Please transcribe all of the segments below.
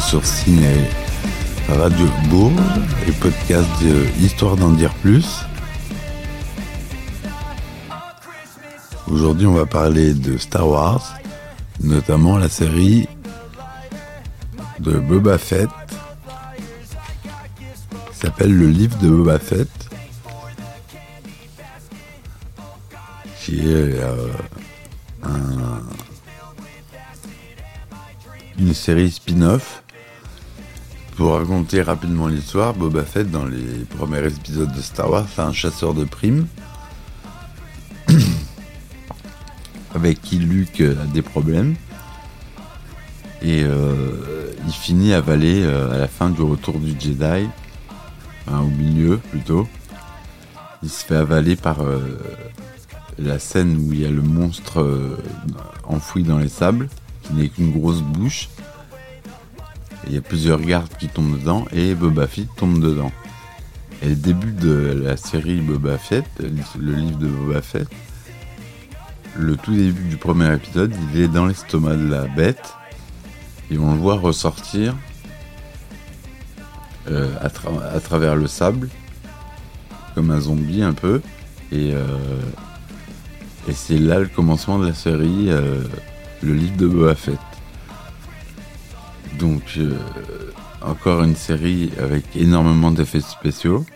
sur Ciné, Radio Bourges et podcast de Histoire d'en dire plus. Aujourd'hui, on va parler de Star Wars, notamment la série de Boba Fett, qui s'appelle Le Livre de Boba Fett, qui est une série spin-off. Pour raconter rapidement l'histoire, Boba Fett, dans les premiers épisodes de Star Wars, c'est un chasseur de primes avec qui Luke a des problèmes, et il finit avalé à la fin du Retour du Jedi, au milieu plutôt. Il se fait avaler par la scène où il y a le monstre enfoui dans les sables, qui n'est qu'une grosse bouche. Il y a plusieurs gardes qui tombent dedans et Boba Fett tombe dedans. Et le début de la série Boba Fett, Le Livre de Boba Fett, le tout début du premier épisode, il est dans l'estomac de la bête. Ils vont le voir ressortir à travers le sable, comme un zombie un peu. Et c'est là le commencement de la série Le Livre de Boba Fett. Donc encore une série avec énormément d'effets spéciaux.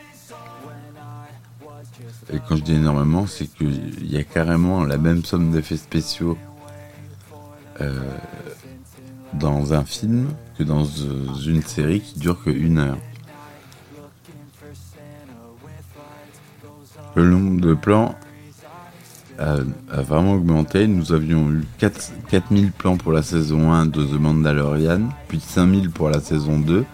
Et quand je dis énormément, c'est qu'il y a carrément la même somme d'effets spéciaux dans un film que dans une série qui dure que 1 heure. Le nombre de plans a vraiment augmenté. Nous avions eu 4000 plans pour la saison 1 de The Mandalorian, puis 5000 pour la saison 2,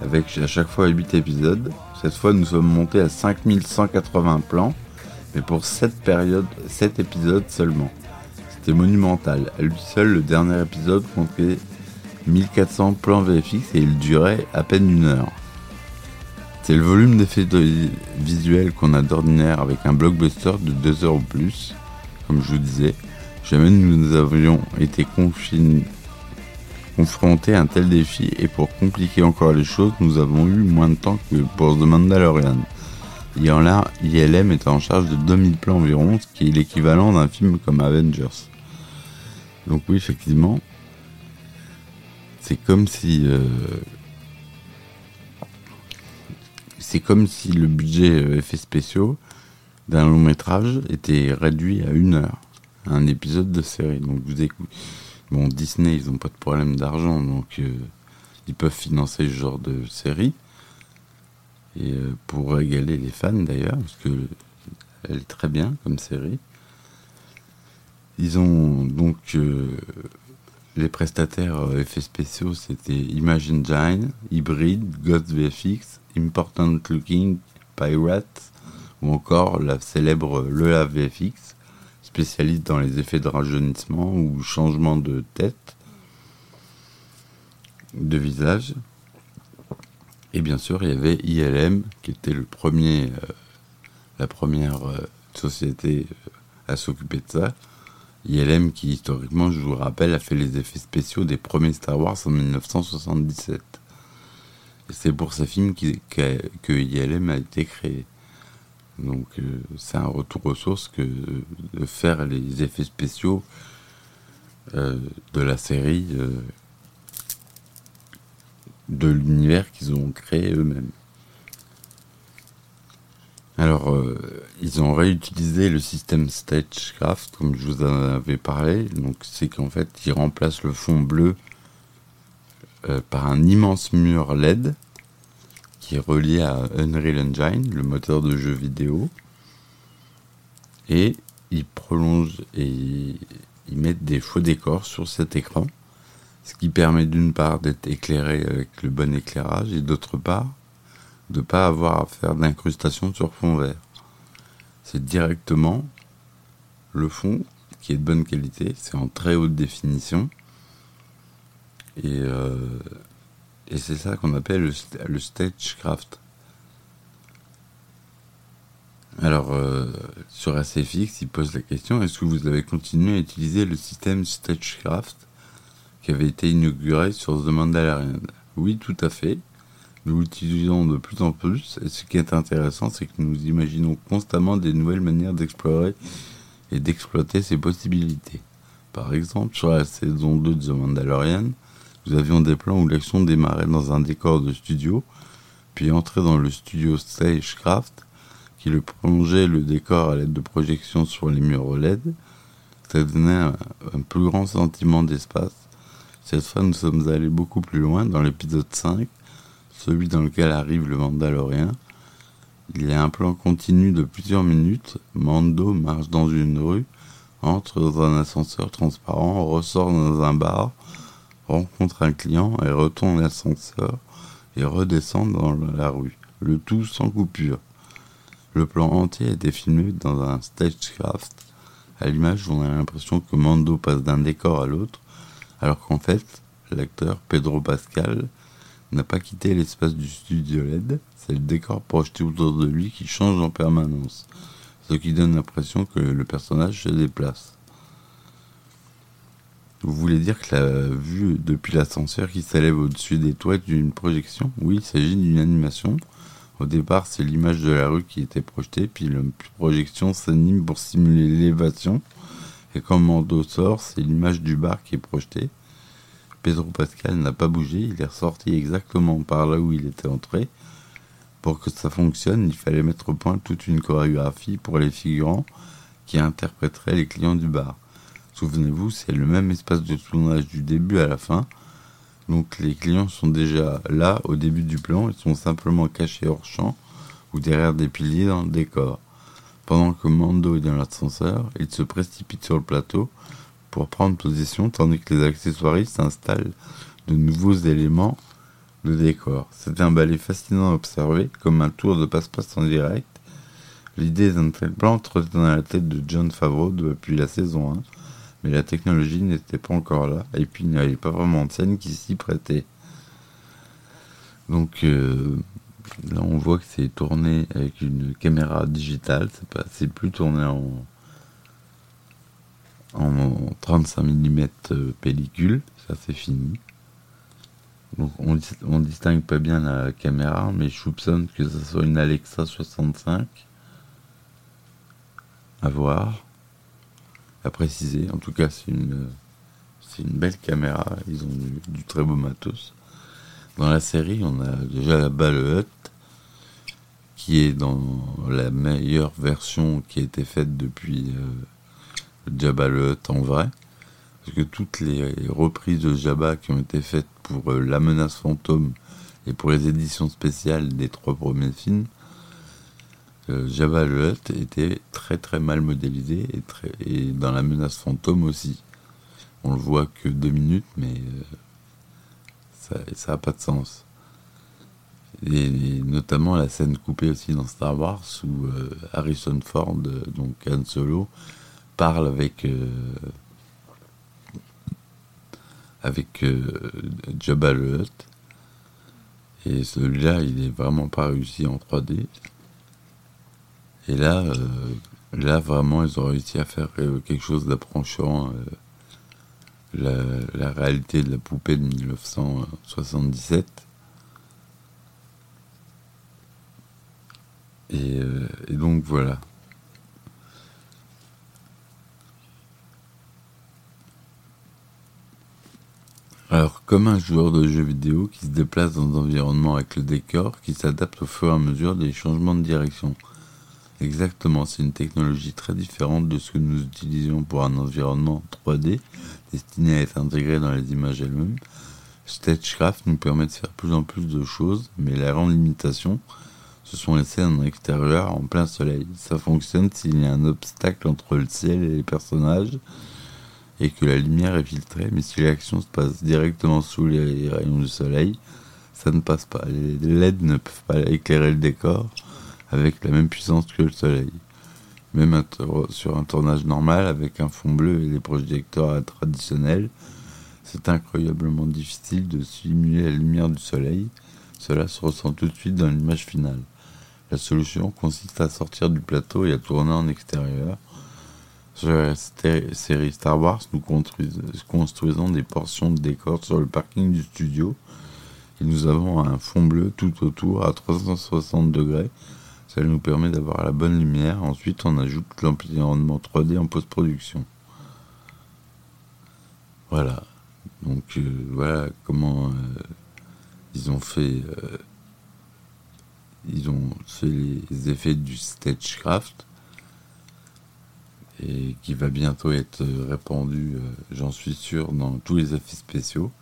avec à chaque fois 8 épisodes. Cette fois, nous sommes montés à 5180 plans, mais pour cette période, 7 épisodes seulement. C'était monumental. À lui seul, le dernier épisode comptait 1400 plans VFX et il durait à peine 1 heure. C'est le volume d'effets visuels qu'on a d'ordinaire avec un blockbuster de 2 heures ou plus, comme je vous disais. Jamais nous avions été confrontés à un tel défi, et pour compliquer encore les choses, nous avons eu moins de temps que pour The Mandalorian. ILM est en charge de 2000 plans environ, ce qui est l'équivalent d'un film comme Avengers. Donc oui, effectivement, C'est comme si le budget effets spéciaux d'un long métrage était réduit à 1 heure, à un épisode de série. Donc vous écoutez, bon, Disney, ils n'ont pas de problème d'argent, donc ils peuvent financer ce genre de série, et pour régaler les fans d'ailleurs, parce que elle est très bien comme série. Ils ont donc les prestataires effets spéciaux, c'était Image Engine, Hybride, Ghost VFX, Important Looking, Pirates, ou encore la célèbre Lela VFX, spécialiste dans les effets de rajeunissement ou changement de tête, de visage. Et bien sûr, il y avait ILM, qui était la première société à s'occuper de ça. ILM qui, historiquement, je vous le rappelle, a fait les effets spéciaux des premiers Star Wars en 1977. Et c'est pour ces films que ILM a été créé. Donc c'est un retour aux sources que de faire les effets spéciaux de la série, de l'univers qu'ils ont créé eux-mêmes. Alors, ils ont réutilisé le système StageCraft, comme je vous en avais parlé. Donc, c'est qu'en fait, ils remplacent le fond bleu par un immense mur LED qui est relié à Unreal Engine, le moteur de jeu vidéo. Et ils prolongent et ils mettent des faux décors sur cet écran, ce qui permet d'une part d'être éclairé avec le bon éclairage et d'autre part de ne pas avoir à faire d'incrustation sur fond vert. C'est directement le fond qui est de bonne qualité, c'est en très haute définition, et c'est ça qu'on appelle le StageCraft. Alors sur SFX, il pose la question: est-ce que vous avez continué à utiliser le système StageCraft qui avait été inauguré sur The Mandalorian. Oui, tout à fait. Nous l'utilisons de plus en plus, et ce qui est intéressant, c'est que nous imaginons constamment des nouvelles manières d'explorer et d'exploiter ces possibilités. Par exemple, sur la saison 2 de The Mandalorian, nous avions des plans où l'action démarrait dans un décor de studio, puis entrait dans le studio StageCraft, qui le prolongeait le décor à l'aide de projections sur les murs LED. Ça donnait un plus grand sentiment d'espace. Cette fois, nous sommes allés beaucoup plus loin dans l'épisode 5, celui dans lequel arrive le Mandalorien. Il y a un plan continu de plusieurs minutes. Mando marche dans une rue, entre dans un ascenseur transparent, ressort dans un bar, rencontre un client et retourne l'ascenseur et redescend dans la rue. Le tout sans coupure. Le plan entier a été filmé dans un stagecraft. À l'image, on a l'impression que Mando passe d'un décor à l'autre, alors qu'en fait, l'acteur Pedro Pascal n'a pas quitté l'espace du studio LED, c'est le décor projeté autour de lui qui change en permanence, ce qui donne l'impression que le personnage se déplace. Vous voulez dire que la vue depuis l'ascenseur qui s'élève au-dessus des toits est une projection ? Oui, il s'agit d'une animation. Au départ, c'est l'image de la rue qui était projetée, puis la projection s'anime pour simuler l'élévation, et quand Mando sort, c'est l'image du bar qui est projetée. Pedro Pascal n'a pas bougé, il est ressorti exactement par là où il était entré. Pour que ça fonctionne, il fallait mettre au point toute une chorégraphie pour les figurants qui interpréteraient les clients du bar. Souvenez-vous, c'est le même espace de tournage du début à la fin, donc les clients sont déjà là au début du plan, ils sont simplement cachés hors champ ou derrière des piliers dans le décor. Pendant que Mando est dans l'ascenseur, il se précipite sur le plateau pour prendre position, tandis que les accessoiristes installent de nouveaux éléments de décor. C'est un ballet fascinant à observer, comme un tour de passe-passe en direct. L'idée d'un tel plan trottait dans la tête de John Favreau depuis la saison 1, mais la technologie n'était pas encore là, et puis il n'y avait pas vraiment de scène qui s'y prêtait. Donc là on voit que c'est tourné avec une caméra digitale, c'est plus tourné en 35 mm pellicule, ça c'est fini. Donc on distingue pas bien la caméra, mais je soupçonne que ça soit une Alexa 65. À voir, à préciser. En tout cas, c'est une belle caméra, ils ont du très beau matos. Dans la série, on a déjà Jabba le Hutt, qui est dans la meilleure version qui a été faite depuis Jabba le Hutt en vrai, parce que toutes les reprises de Jabba qui ont été faites pour La Menace Fantôme et pour les éditions spéciales des 3 premiers films, Jabba le Hutt était très très mal modélisé et dans La Menace Fantôme aussi. On le voit que 2 minutes, mais ça n'a pas de sens. Et notamment la scène coupée aussi dans Star Wars où Harrison Ford, donc Han Solo, parle avec Jabba le Hutt, et celui-là il est vraiment pas réussi en 3D, et là vraiment ils ont réussi à faire quelque chose d'approchant la réalité de la poupée de 1977. Et donc voilà. Alors, comme un joueur de jeux vidéo qui se déplace dans un environnement avec le décor, qui s'adapte au fur et à mesure des changements de direction. Exactement, c'est une technologie très différente de ce que nous utilisions pour un environnement 3D, destiné à être intégré dans les images elles-mêmes. StageCraft nous permet de faire plus en plus de choses, mais la grande limitation, ce sont les scènes extérieures en plein soleil. Ça fonctionne s'il y a un obstacle entre le ciel et les personnages, et que la lumière est filtrée, mais si l'action se passe directement sous les rayons du soleil, ça ne passe pas. Les LED ne peuvent pas éclairer le décor avec la même puissance que le soleil. Même sur un tournage normal, avec un fond bleu et des projecteurs traditionnels, c'est incroyablement difficile de simuler la lumière du soleil. Cela se ressent tout de suite dans l'image finale. La solution consiste à sortir du plateau et à tourner en extérieur. Sur la série Star Wars, nous construisons des portions de décor sur le parking du studio et nous avons un fond bleu tout autour à 360 degrés. Cela nous permet d'avoir la bonne lumière. Ensuite, on ajoute l'environnement 3D en post-production. Voilà. Donc, voilà comment ils ont fait les effets du StageCraft et qui va bientôt être répandu, j'en suis sûr, dans tous les effets spéciaux,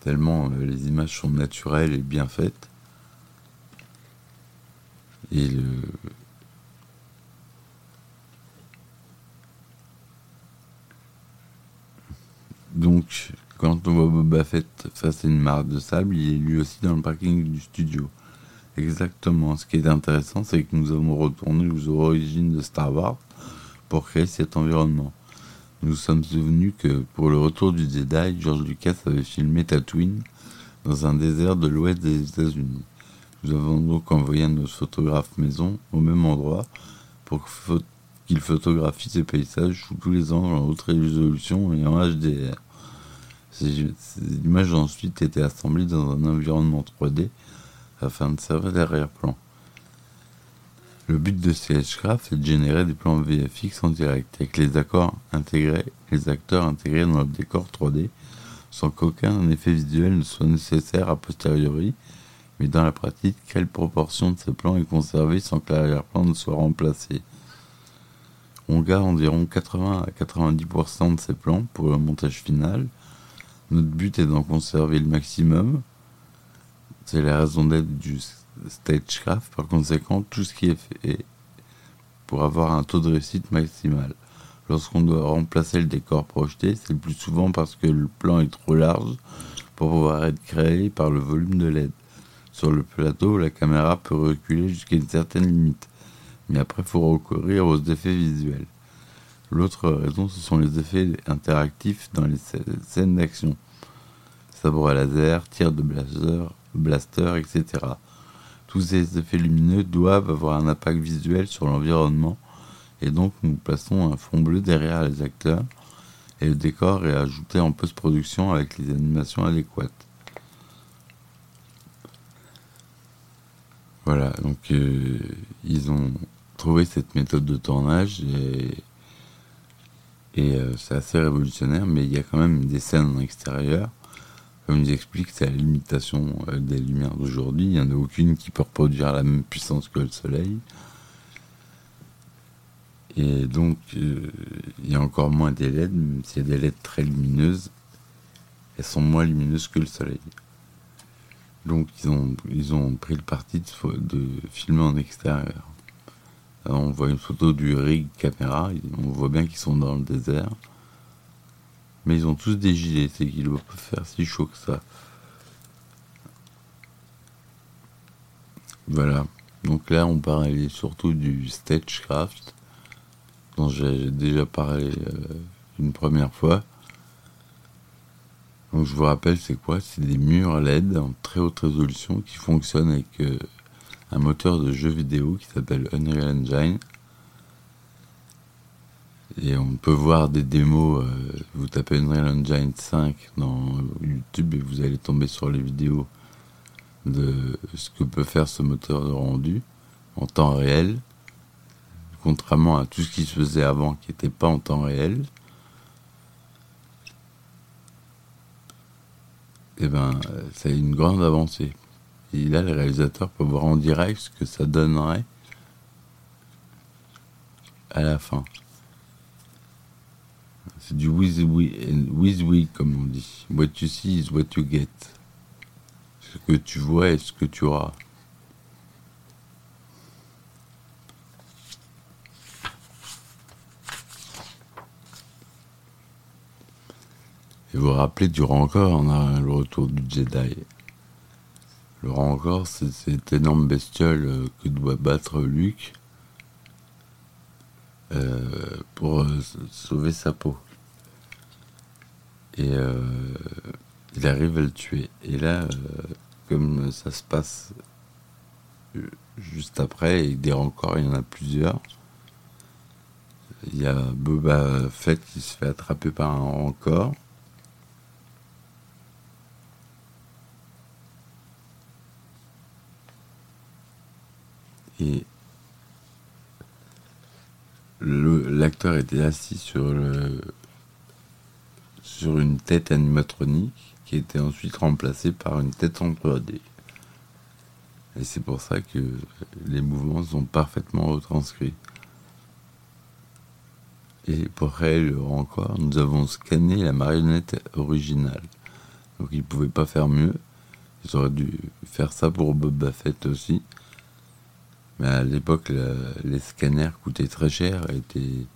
tellement les images sont naturelles et bien faites. Et donc, quand on voit Boba Fett face à une mare de sable, il est lui aussi dans le parking du studio. Exactement. Ce qui est intéressant, c'est que nous avons retourné aux origines de Star Wars pour créer cet environnement. Nous sommes souvenus que pour le retour du Jedi, George Lucas avait filmé Tatooine dans un désert de l'ouest des États-Unis. Nous avons donc envoyé notre photographe maison au même endroit pour qu'il photographie ces paysages sous tous les angles en haute résolution et en HDR. Ces images ont ensuite été assemblées dans un environnement 3D afin de servir d'arrière-plan. Le but de CSGraph est de générer des plans VFX en direct avec les acteurs intégrés dans le décor 3D sans qu'aucun effet visuel ne soit nécessaire a posteriori. Mais dans la pratique, quelle proportion de ces plans est conservée sans que l'arrière-plan ne soit remplacé? On garde environ 80 à 90% de ces plans pour le montage final. Notre but est d'en conserver le maximum. C'est la raison d'être du StageCraft. Par conséquent, tout ce qui est fait pour avoir un taux de réussite maximal. Lorsqu'on doit remplacer le décor projeté, c'est plus souvent parce que le plan est trop large pour pouvoir être créé par le volume de LED. Sur le plateau, la caméra peut reculer jusqu'à une certaine limite, mais après il faut recourir aux effets visuels. L'autre raison, ce sont les effets interactifs dans les scènes d'action. Sabre à laser, tir de blaster, etc. Tous ces effets lumineux doivent avoir un impact visuel sur l'environnement, et donc nous plaçons un fond bleu derrière les acteurs, et le décor est ajouté en post-production avec les animations adéquates. Voilà, donc ils ont trouvé cette méthode de tournage et c'est assez révolutionnaire, mais il y a quand même des scènes en extérieur. Comme ils expliquent, c'est la limitation des lumières d'aujourd'hui, il n'y en a aucune qui peut reproduire la même puissance que le soleil. Et donc il y a encore moins des LED, même s'il y a des LED très lumineuses, elles sont moins lumineuses que le soleil. Donc ils ont pris le parti de filmer en extérieur. Là, on voit une photo du rig caméra, on voit bien qu'ils sont dans le désert. Mais ils ont tous des gilets, c'est qu'il ne doit pas faire si chaud que ça. Voilà, donc là on parlait surtout du StageCraft, dont j'ai déjà parlé une première fois. Donc je vous rappelle, c'est quoi? C'est des murs LED en très haute résolution qui fonctionnent avec un moteur de jeu vidéo qui s'appelle Unreal Engine. Et on peut voir des démos, vous tapez Unreal Engine 5 dans YouTube et vous allez tomber sur les vidéos de ce que peut faire ce moteur de rendu en temps réel. Contrairement à tout ce qui se faisait avant qui n'était pas en temps réel. Et c'est une grande avancée. Et là, les réalisateurs peuvent voir en direct ce que ça donnerait à la fin. C'est du with we, comme on dit. What you see is what you get. Ce que tu vois est ce que tu auras. Et vous vous rappelez du rancor, on a le retour du Jedi. Le rancor, c'est cette énorme bestiole que doit battre Luke pour sauver sa peau. Et il arrive à le tuer. Et là, comme ça se passe juste après, et des rancors, il y en a plusieurs, Il y a Boba Fett qui se fait attraper par un rancor. Et l'acteur était assis sur une tête animatronique qui était ensuite remplacée par une tête en 3D. Et c'est pour ça que les mouvements sont parfaitement retranscrits. Et pour créer le rencor, nous avons scanné la marionnette originale. Donc ils ne pouvaient pas faire mieux. Ils auraient dû faire ça pour Boba Fett aussi. Mais à l'époque, les scanners coûtaient très cher et n'étaient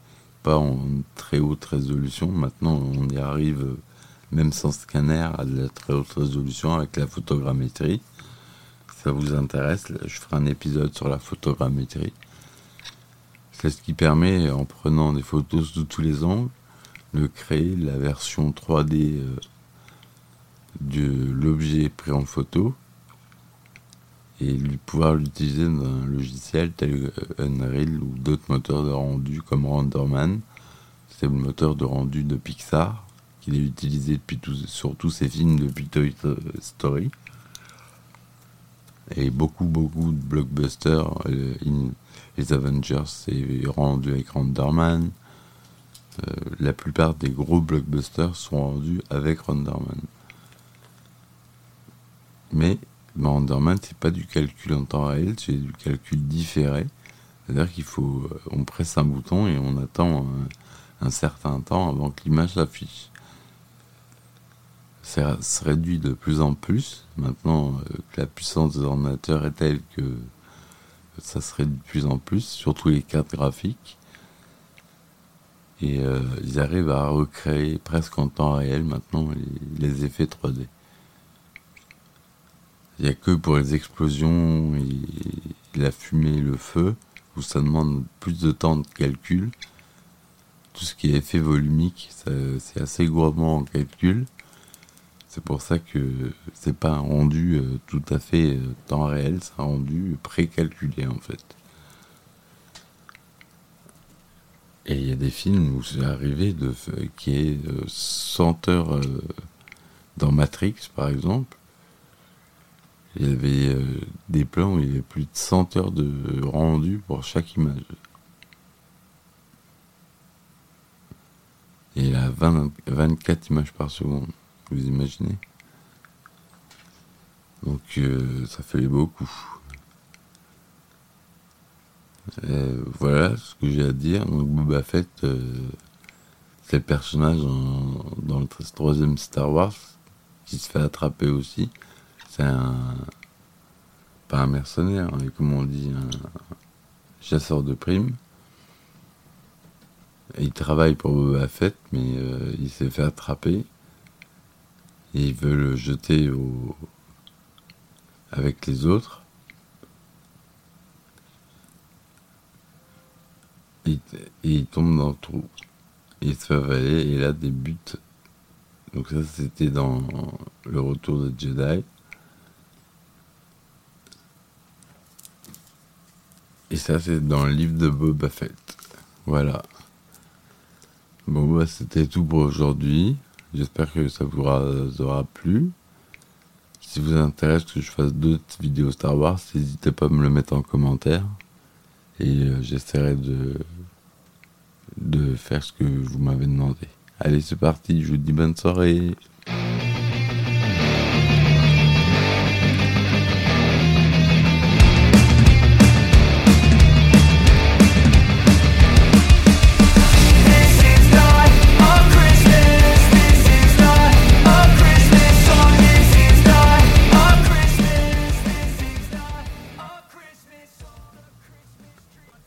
pas en très haute résolution. Maintenant, on y arrive, même sans scanner, à de la très haute résolution avec la photogrammétrie. Si ça vous intéresse, je ferai un épisode sur la photogrammétrie. C'est ce qui permet, en prenant des photos de tous les angles, de créer la version 3D de l'objet pris en photo et pouvoir l'utiliser dans un logiciel tel Unreal ou d'autres moteurs de rendu comme RenderMan. C'est le moteur de rendu de Pixar qu'il est utilisé sur tous ses films depuis Toy Story. Et beaucoup de blockbusters, les Avengers c'est rendu avec RenderMan. La plupart des gros blockbusters sont rendus avec RenderMan. Mais RenderMan, c'est pas du calcul en temps réel, c'est du calcul différé. C'est-à-dire on presse un bouton et on attend un certain temps avant que l'image s'affiche. Ça se réduit de plus en plus. Maintenant que la puissance des ordinateurs est telle que ça se réduit de plus en plus, surtout les cartes graphiques. Et ils arrivent à recréer presque en temps réel maintenant les effets 3D. Il n'y a que pour les explosions et la fumée, le feu, où ça demande plus de temps de calcul. Tout ce qui est effet volumique, c'est assez gourmand en calcul. C'est pour ça que c'est pas un rendu tout à fait temps réel, c'est un rendu précalculé en fait. Et il y a des films où c'est arrivé qui est 100 heures dans Matrix par exemple. Il y avait des plans où il y avait plus de 100 heures de rendu pour chaque image. Et il a 24 images par seconde, vous imaginez. Donc ça fait beaucoup. Voilà ce que j'ai à dire. Donc Boba Fett, c'est le personnage dans le 3e Star Wars qui se fait attraper aussi. C'est pas un mercenaire, mais comme on dit, un chasseur de primes. Et il travaille pour Boba Fett, mais il s'est fait attraper. Et il veut le jeter avec les autres. Et il tombe dans le trou. Il se fait avaler, et là débute. Donc ça, c'était dans Le Retour de Jedi. Et ça, c'est dans Le Livre de Boba Fett. Voilà. Bon, bah, c'était tout pour aujourd'hui. J'espère que ça vous aura plu. Si vous intéresse que je fasse d'autres vidéos Star Wars, n'hésitez pas à me le mettre en commentaire. Et j'essaierai de faire ce que vous m'avez demandé. Allez, c'est parti. Je vous dis bonne soirée.